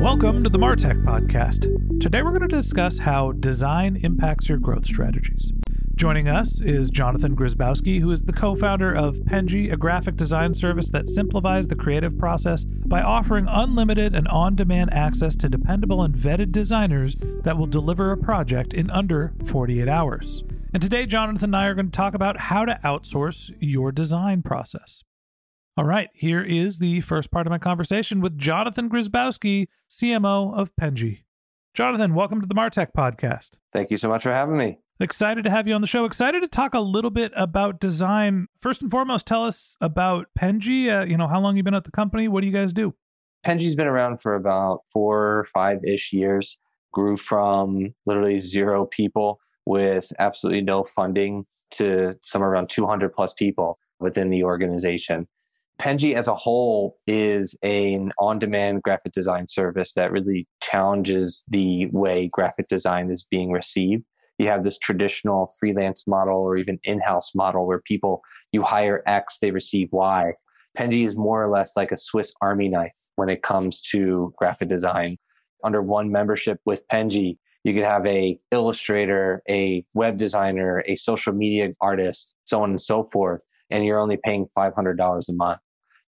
Welcome to the MarTech Podcast. Today we're going to discuss how design impacts your growth strategies. Joining us is Jonathan Grzybowski, who is the co-founder of Penji, a graphic design service that simplifies the creative process by offering unlimited and on-demand access to dependable and vetted designers that will deliver a project in under 48 hours. And today, Jonathan and I are going to talk about how to outsource your design process. All right, here is the first part of my conversation with Jonathan Grzybowski, CMO of Penji. Jonathan, welcome to the MarTech Podcast. Thank you so much for having me. Excited to have you on the show. Excited to talk a little bit about design. First and foremost, tell us about Penji. How long you've been at the company? What do you guys do? Penji's been around for about 4 or 5-ish years. Grew from literally 0 people with absolutely no funding to somewhere around 200 plus people within the organization. Penji as a whole is an on-demand graphic design service that really challenges the way graphic design is being received. You have this traditional freelance model or even in-house model where you hire X, they receive Y. Penji is more or less like a Swiss Army knife when it comes to graphic design. Under one membership with Penji, you could have an illustrator, a web designer, a social media artist, so on and so forth, and you're only paying $500 a month.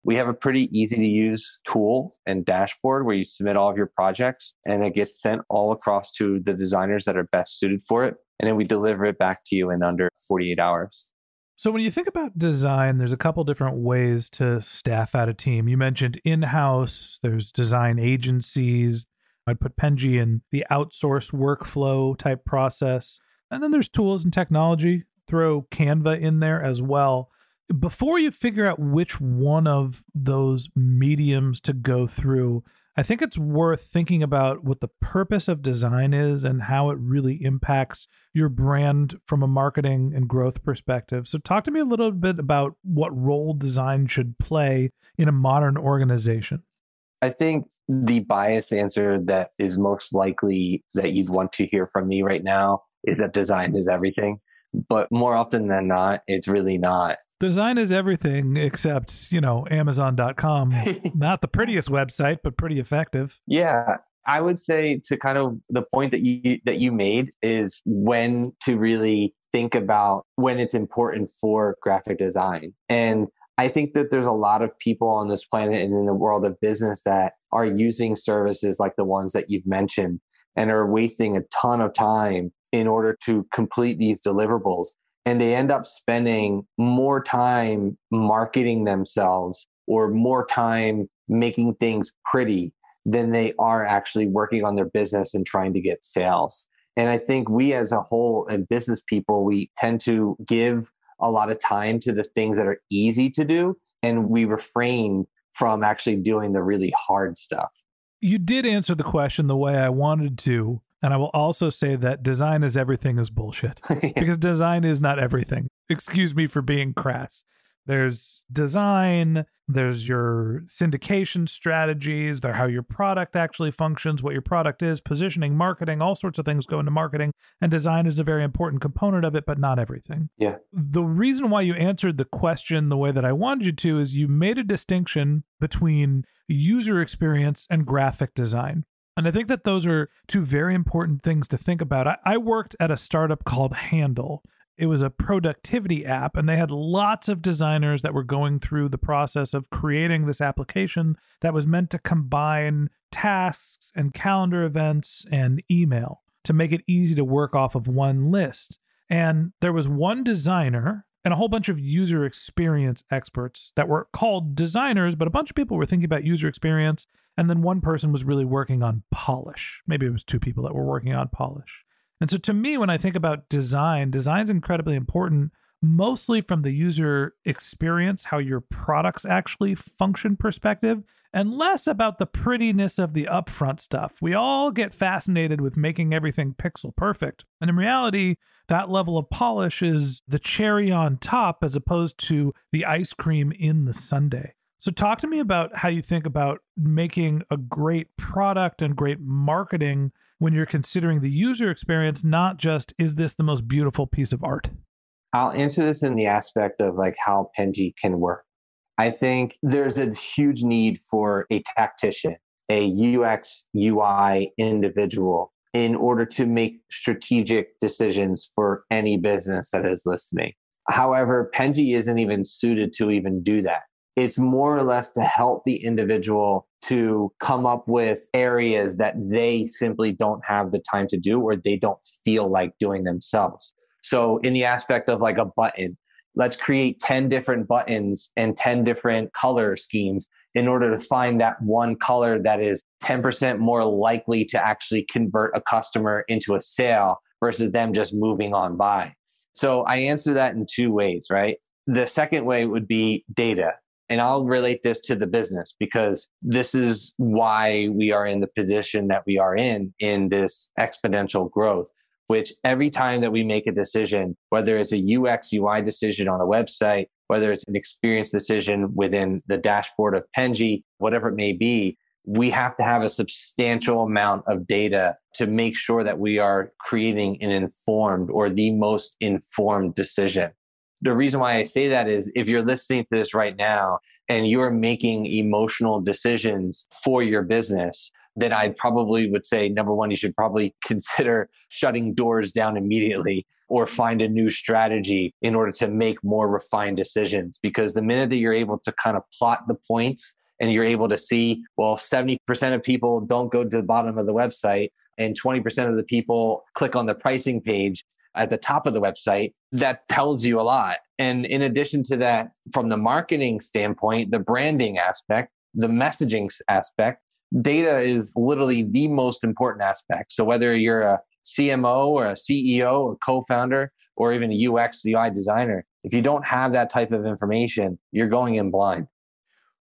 We have a pretty easy-to-use tool and dashboard where you submit all of your projects, and it gets sent all across to the designers that are best suited for it, and then we deliver it back to you in under 48 hours. So when you think about design, there's a couple different ways to staff out a team. You mentioned in-house, there's design agencies. I'd put Penji in the outsource workflow type process. And then there's tools and technology. Throw Canva in there as well. Before you figure out which one of those mediums to go through, I think it's worth thinking about what the purpose of design is and how it really impacts your brand from a marketing and growth perspective. So talk to me a little bit about what role design should play in a modern organization. I think the biased answer that is most likely that you'd want to hear from me right now is that design is everything. But more often than not, it's really not. Design is everything except, Amazon.com. Not the prettiest website, but pretty effective. Yeah. I would say to kind of the point that you made is when to really think about when it's important for graphic design. And I think that there's a lot of people on this planet and in the world of business that are using services like the ones that you've mentioned and are wasting a ton of time in order to complete these deliverables. And they end up spending more time marketing themselves or more time making things pretty than they are actually working on their business and trying to get sales. And I think we as a whole and business people, we tend to give a lot of time to the things that are easy to do. And we refrain from actually doing the really hard stuff. You did answer the question the way I wanted to. And I will also say that design is everything is bullshit because design is not everything. Excuse me for being crass. There's design, there's your syndication strategies, how your product actually functions, what your product is, positioning, marketing, all sorts of things go into marketing, and design is a very important component of it, but not everything. Yeah. The reason why you answered the question the way that I wanted you to is you made a distinction between user experience and graphic design. And I think that those are two very important things to think about. I worked at a startup called Handle. It was a productivity app, and they had lots of designers that were going through the process of creating this application that was meant to combine tasks and calendar events and email to make it easy to work off of one list. And there was one designer and a whole bunch of user experience experts that were called designers, but a bunch of people were thinking about user experience. And then one person was really working on polish. Maybe it was two people that were working on polish. And so to me, when I think about design, design's incredibly important, mostly from the user experience, how your products actually function perspective, and less about the prettiness of the upfront stuff. We all get fascinated with making everything pixel perfect. And in reality, that level of polish is the cherry on top as opposed to the ice cream in the sundae. So talk to me about how you think about making a great product and great marketing when you're considering the user experience, not just, is this the most beautiful piece of art? I'll answer this in the aspect of like how Penji can work. I think there's a huge need for a tactician, a UX, UI individual in order to make strategic decisions for any business that is listening. However, Penji isn't even suited to even do that. It's more or less to help the individual to come up with areas that they simply don't have the time to do or they don't feel like doing themselves. So in the aspect of like a button, let's create 10 different buttons and 10 different color schemes in order to find that one color that is 10% more likely to actually convert a customer into a sale versus them just moving on by. So I answer that in two ways, right? The second way would be data. And I'll relate this to the business because this is why we are in the position that we are in this exponential growth, which every time that we make a decision, whether it's a UX, UI decision on a website, whether it's an experience decision within the dashboard of Penji, whatever it may be, we have to have a substantial amount of data to make sure that we are creating an informed or the most informed decision. The reason why I say that is if you're listening to this right now and you're making emotional decisions for your business, then I probably would say, number one, you should probably consider shutting doors down immediately or find a new strategy in order to make more refined decisions. Because the minute that you're able to kind of plot the points and you're able to see, well, 70% of people don't go to the bottom of the website and 20% of the people click on the pricing page at the top of the website, that tells you a lot. And in addition to that, from the marketing standpoint, the branding aspect, the messaging aspect, data is literally the most important aspect. So whether you're a CMO or a CEO or co-founder or even a UX, UI designer, if you don't have that type of information, you're going in blind.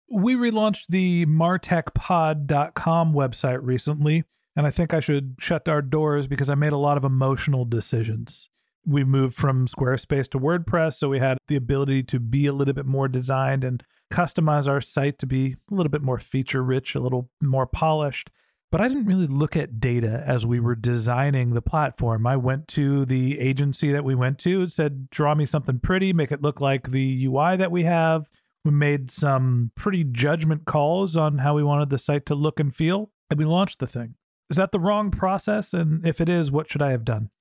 We relaunched the martechpod.com website recently. And I think I should shut our doors because I made a lot of emotional decisions. We moved from Squarespace to WordPress, so we had the ability to be a little bit more designed and customize our site to be a little bit more feature-rich, a little more polished. But I didn't really look at data as we were designing the platform. I went to the agency that we went to and said, draw me something pretty, make it look like the UI that we have. We made some pretty judgment calls on how we wanted the site to look and feel, and we launched the thing. Is that the wrong process? And if it is, what should I have done?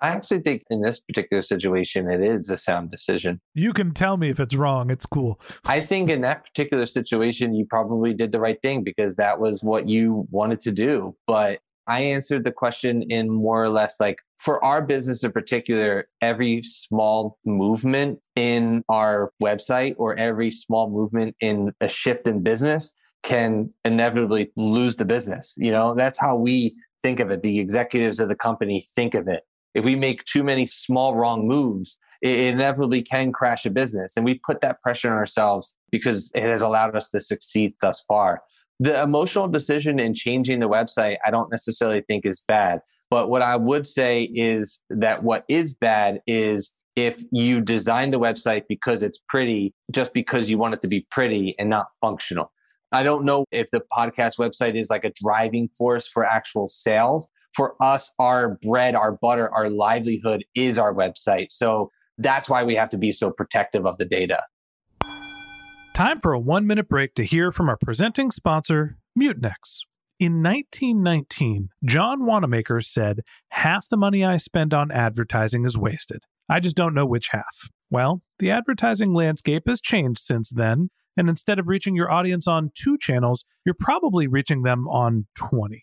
I actually think in this particular situation, it is a sound decision. You can tell me if it's wrong. It's cool. I think in that particular situation, you probably did the right thing because that was what you wanted to do. But I answered the question in more or less like, for our business in particular, every small movement in our website or every small movement in a shift in business can inevitably lose the business. You know, that's how we think of it. The executives of the company think of it. If we make too many small wrong moves, it inevitably can crash a business. And we put that pressure on ourselves because it has allowed us to succeed thus far. The emotional decision in changing the website, I don't necessarily think is bad. But what I would say is that what is bad is if you design the website because it's pretty, just because you want it to be pretty and not functional. I don't know if the podcast website is like a driving force for actual sales. For us, our bread, our butter, our livelihood is our website. So that's why we have to be so protective of the data. Time for a 1-minute break to hear from our presenting sponsor, Mutinex. In 1919, John Wanamaker said, "Half the money I spend on advertising is wasted. I just don't know which half." Well, the advertising landscape has changed since then, and instead of reaching your audience on 2 channels, you're probably reaching them on 20.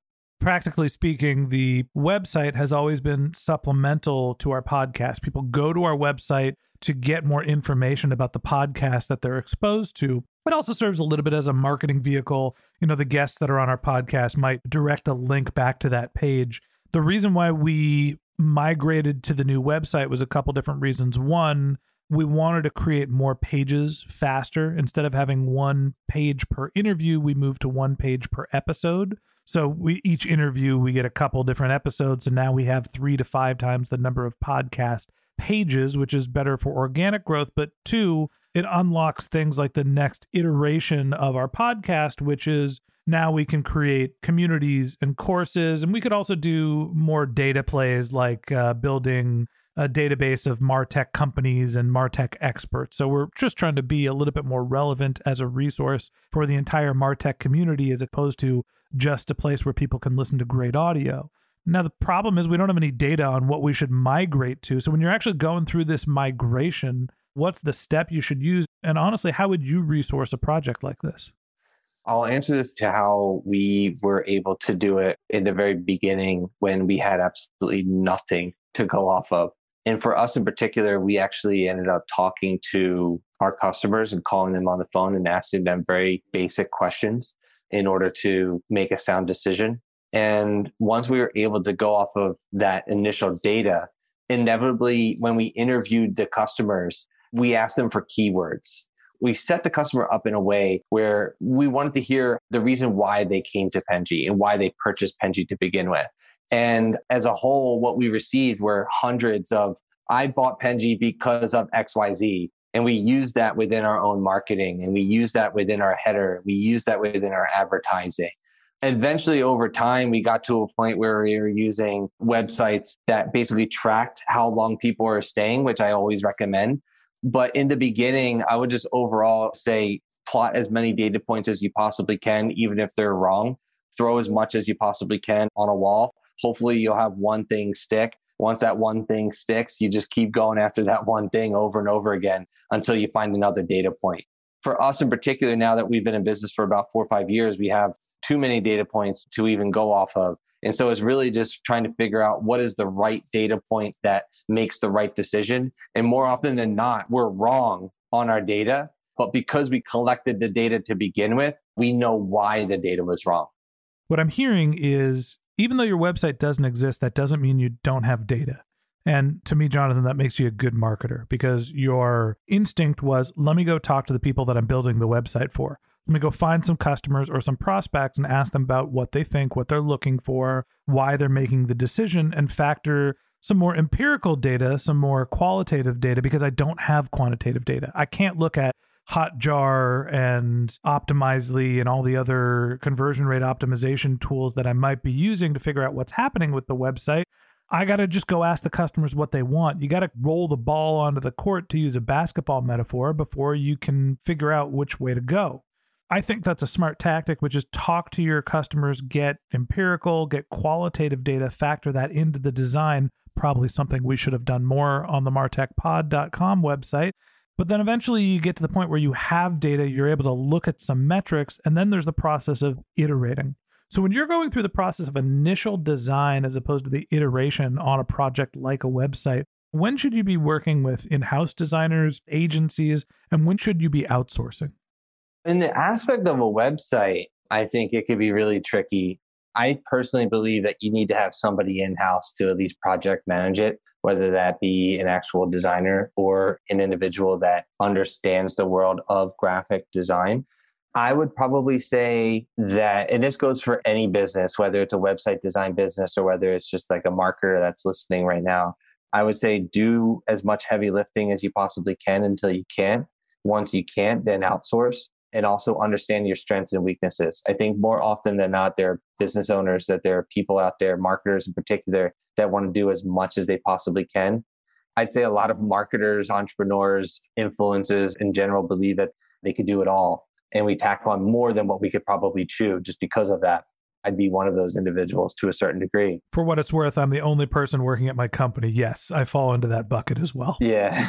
Practically speaking, the website has always been supplemental to our podcast. People go to our website to get more information about the podcast that they're exposed to. It also serves a little bit as a marketing vehicle. You know, the guests that are on our podcast might direct a link back to that page. The reason why we migrated to the new website was a couple different reasons. One, we wanted to create more pages faster. Instead of having one page per interview, we moved to one page per episode. So each interview, we get a couple different episodes, and now we have 3 to 5 times the number of podcast pages, which is better for organic growth. But 2, it unlocks things like the next iteration of our podcast, which is now we can create communities and courses, and we could also do more data plays like building a database of MarTech companies and MarTech experts. So we're just trying to be a little bit more relevant as a resource for the entire MarTech community as opposed to just a place where people can listen to great audio. Now, the problem is we don't have any data on what we should migrate to. So when you're actually going through this migration, what's the step you should use? And honestly, how would you resource a project like this? I'll answer this to how we were able to do it in the very beginning when we had absolutely nothing to go off of. And for us in particular, we actually ended up talking to our customers and calling them on the phone and asking them very basic questions in order to make a sound decision. And once we were able to go off of that initial data, inevitably, when we interviewed the customers, we asked them for keywords. We set the customer up in a way where we wanted to hear the reason why they came to Penji and why they purchased Penji to begin with. And as a whole, what we received were hundreds of, "I bought Penji because of XYZ." And we use that within our own marketing, and we use that within our header. We use that within our advertising. Eventually, over time, we got to a point where we were using websites that basically tracked how long people are staying, which I always recommend. But in the beginning, I would just overall say, plot as many data points as you possibly can, even if they're wrong. Throw as much as you possibly can on a wall. Hopefully you'll have one thing stick. Once that one thing sticks, you just keep going after that one thing over and over again until you find another data point. For us in particular, now that we've been in business for about 4 or 5 years, we have too many data points to even go off of. And so it's really just trying to figure out what is the right data point that makes the right decision. And more often than not, we're wrong on our data. But because we collected the data to begin with, we know why the data was wrong. What I'm hearing is, even though your website doesn't exist, that doesn't mean you don't have data. And to me, Jonathan, that makes you a good marketer, because your instinct was, let me go talk to the people that I'm building the website for. Let me go find some customers or some prospects and ask them about what they think, what they're looking for, why they're making the decision, and factor some more empirical data, some more qualitative data, because I don't have quantitative data. I can't look at Hotjar and Optimizely and all the other conversion rate optimization tools that I might be using to figure out what's happening with the website. I got to just go ask the customers what they want. You got to roll the ball onto the court, to use a basketball metaphor, before you can figure out which way to go. I think that's a smart tactic, which is talk to your customers, get empirical, get qualitative data, factor that into the design. Probably something we should have done more on the martechpod.com website. But then eventually you get to the point where you have data, you're able to look at some metrics, and then there's the process of iterating. So when you're going through the process of initial design as opposed to the iteration on a project like a website, when should you be working with in-house designers, agencies, and when should you be outsourcing? In the aspect of a website, I think it could be really tricky. I personally believe that you need to have somebody in-house to at least project manage it, whether that be an actual designer or an individual that understands the world of graphic design. I would probably say that, and this goes for any business, whether it's a website design business or whether it's just like a marketer that's listening right now, I would say do as much heavy lifting as you possibly can until you can't. Once you can't, then outsource, and also understand your strengths and weaknesses. I think more often than not, there are business owners, that there are people out there, marketers in particular, that want to do as much as they possibly can. I'd say a lot of marketers, entrepreneurs, influencers in general believe that they could do it all. And we tack on more than what we could probably chew just because of that. I'd be one of those individuals to a certain degree. For what it's worth, I'm the only person working at my company. Yes, I fall into that bucket as well. Yeah.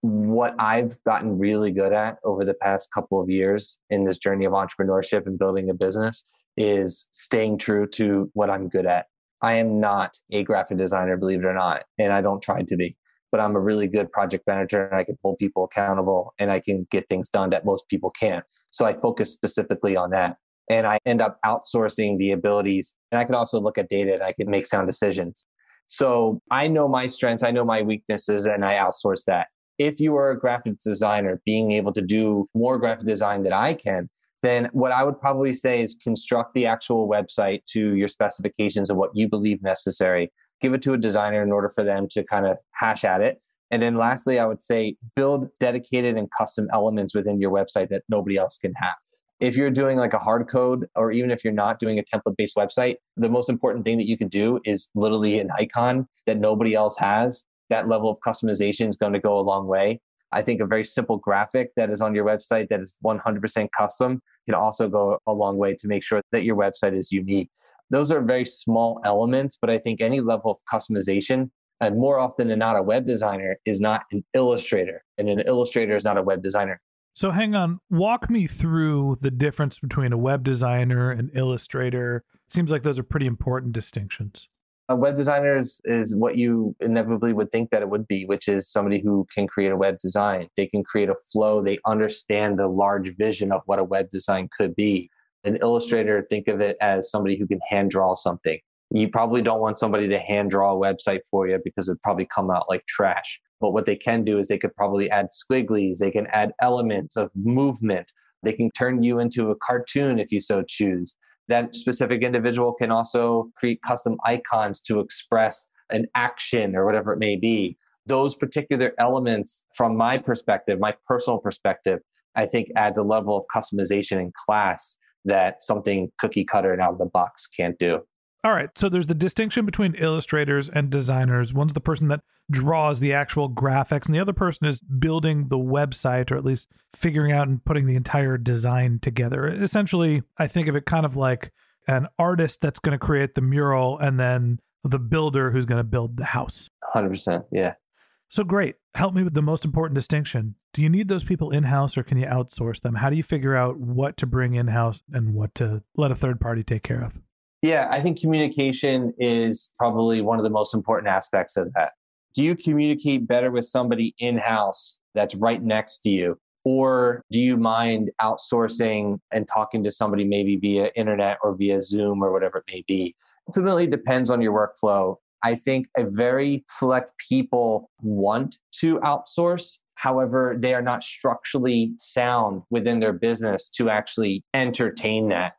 What I've gotten really good at over the past couple of years in this journey of entrepreneurship and building a business is staying true to what I'm good at. I am not a graphic designer, believe it or not, and I don't try to be. But I'm a really good project manager, and I can hold people accountable, and I can get things done that most people can't. So I focus specifically on that. And I end up outsourcing the abilities. And I can also look at data and I can make sound decisions. So I know my strengths, I know my weaknesses, and I outsource that. If you are a graphic designer, being able to do more graphic design than I can, then what I would probably say is construct the actual website to your specifications of what you believe necessary. Give it to a designer in order for them to kind of hash at it. And then lastly, I would say build dedicated and custom elements within your website that nobody else can have. If you're doing like a hard code, or even if you're not doing a template-based website, the most important thing that you can do is literally an icon that nobody else has. That level of customization is going to go a long way. I think a very simple graphic that is on your website that is 100% custom can also go a long way to make sure that your website is unique. Those are very small elements, but I think any level of customization, and more often than not, a web designer is not an illustrator, and an illustrator is not a web designer. So hang on, walk me through the difference between a web designer and illustrator. It seems like those are pretty important distinctions. A web designer is what you inevitably would think that it would be, which is somebody who can create a web design. They can create a flow. They understand the large vision of what a web design could be. An illustrator, think of it as somebody who can hand draw something. You probably don't want somebody to hand draw a website for you because it would probably come out like trash. But what they can do is they could probably add squigglies. They can add elements of movement. They can turn you into a cartoon if you so choose. That specific individual can also create custom icons to express an action or whatever it may be. Those particular elements, from my perspective, my personal perspective, I think adds a level of customization and class that something cookie cutter and out of the box can't do. All right. So there's the distinction between illustrators and designers. One's the person that draws the actual graphics, and the other person is building the website, or at least figuring out and putting the entire design together. Essentially, I think of it kind of like an artist that's going to create the mural and then the builder who's going to build the house. 100%. Yeah. So great. Help me with the most important distinction. Do you need those people in-house, or can you outsource them? How do you figure out what to bring in-house and what to let a third party take care of? Yeah, I think communication is probably one of the most important aspects of that. Do you communicate better with somebody in-house that's right next to you? Or do you mind outsourcing and talking to somebody maybe via internet or via Zoom or whatever it may be? Ultimately, it depends on your workflow. I think a very select people want to outsource. However, they are not structurally sound within their business to actually entertain that.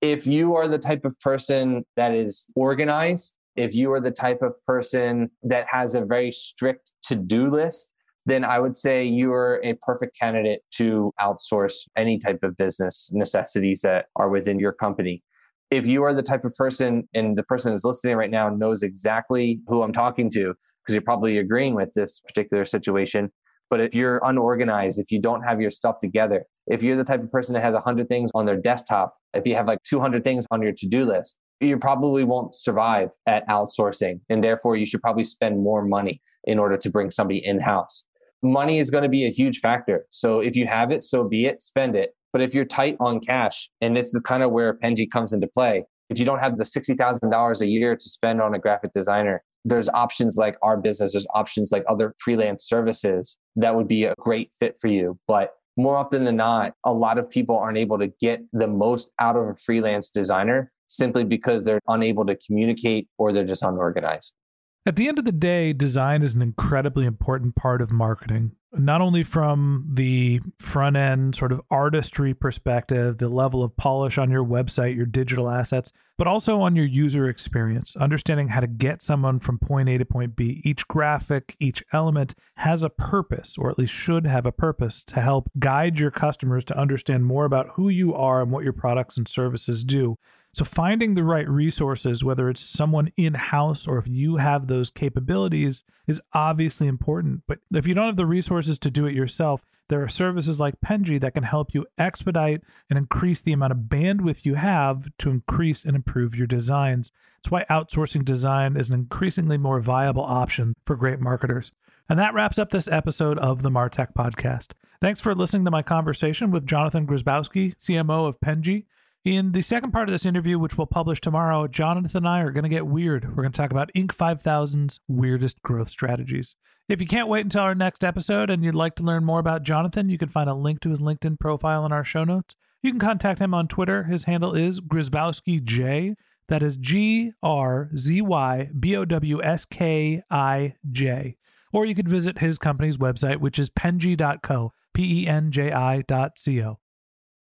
If you are the type of person that is organized, if you are the type of person that has a very strict to-do list, then I would say you are a perfect candidate to outsource any type of business necessities that are within your company. If you are the type of person, and the person that's listening right now knows exactly who I'm talking to, because you're probably agreeing with this particular situation, but if you're unorganized, if you don't have your stuff together, if you're the type of person that has 100 things on their desktop, if you have like 200 things on your to-do list, you probably won't survive at outsourcing. And therefore, you should probably spend more money in order to bring somebody in-house. Money is going to be a huge factor. So if you have it, so be it, spend it. But if you're tight on cash, and this is kind of where Penji comes into play, if you don't have the $60,000 a year to spend on a graphic designer, there's options like our business, there's options like other freelance services that would be a great fit for you. But more often than not, a lot of people aren't able to get the most out of a freelance designer simply because they're unable to communicate or they're just unorganized. At the end of the day, design is an incredibly important part of marketing, not only from the front end sort of artistry perspective, the level of polish on your website, your digital assets, but also on your user experience, understanding how to get someone from point A to point B. Each graphic, each element has a purpose, or at least should have a purpose, to help guide your customers to understand more about who you are and what your products and services do. So finding the right resources, whether it's someone in-house or if you have those capabilities, is obviously important. But if you don't have the resources to do it yourself, there are services like Penji that can help you expedite and increase the amount of bandwidth you have to increase and improve your designs. That's why outsourcing design is an increasingly more viable option for great marketers. And that wraps up this episode of the MarTech Podcast. Thanks for listening to my conversation with Jonathan Grzybowski, CMO of Penji. In the second part of this interview, which we'll publish tomorrow, Jonathan and I are going to get weird. We're going to talk about Inc. 5000's weirdest growth strategies. If you can't wait until our next episode and you'd like to learn more about Jonathan, you can find a link to his LinkedIn profile in our show notes. You can contact him on Twitter. His handle is GrzybowskiJ. That is GrzybowskiJ. Or you could visit his company's website, which is penji.co, penji.co.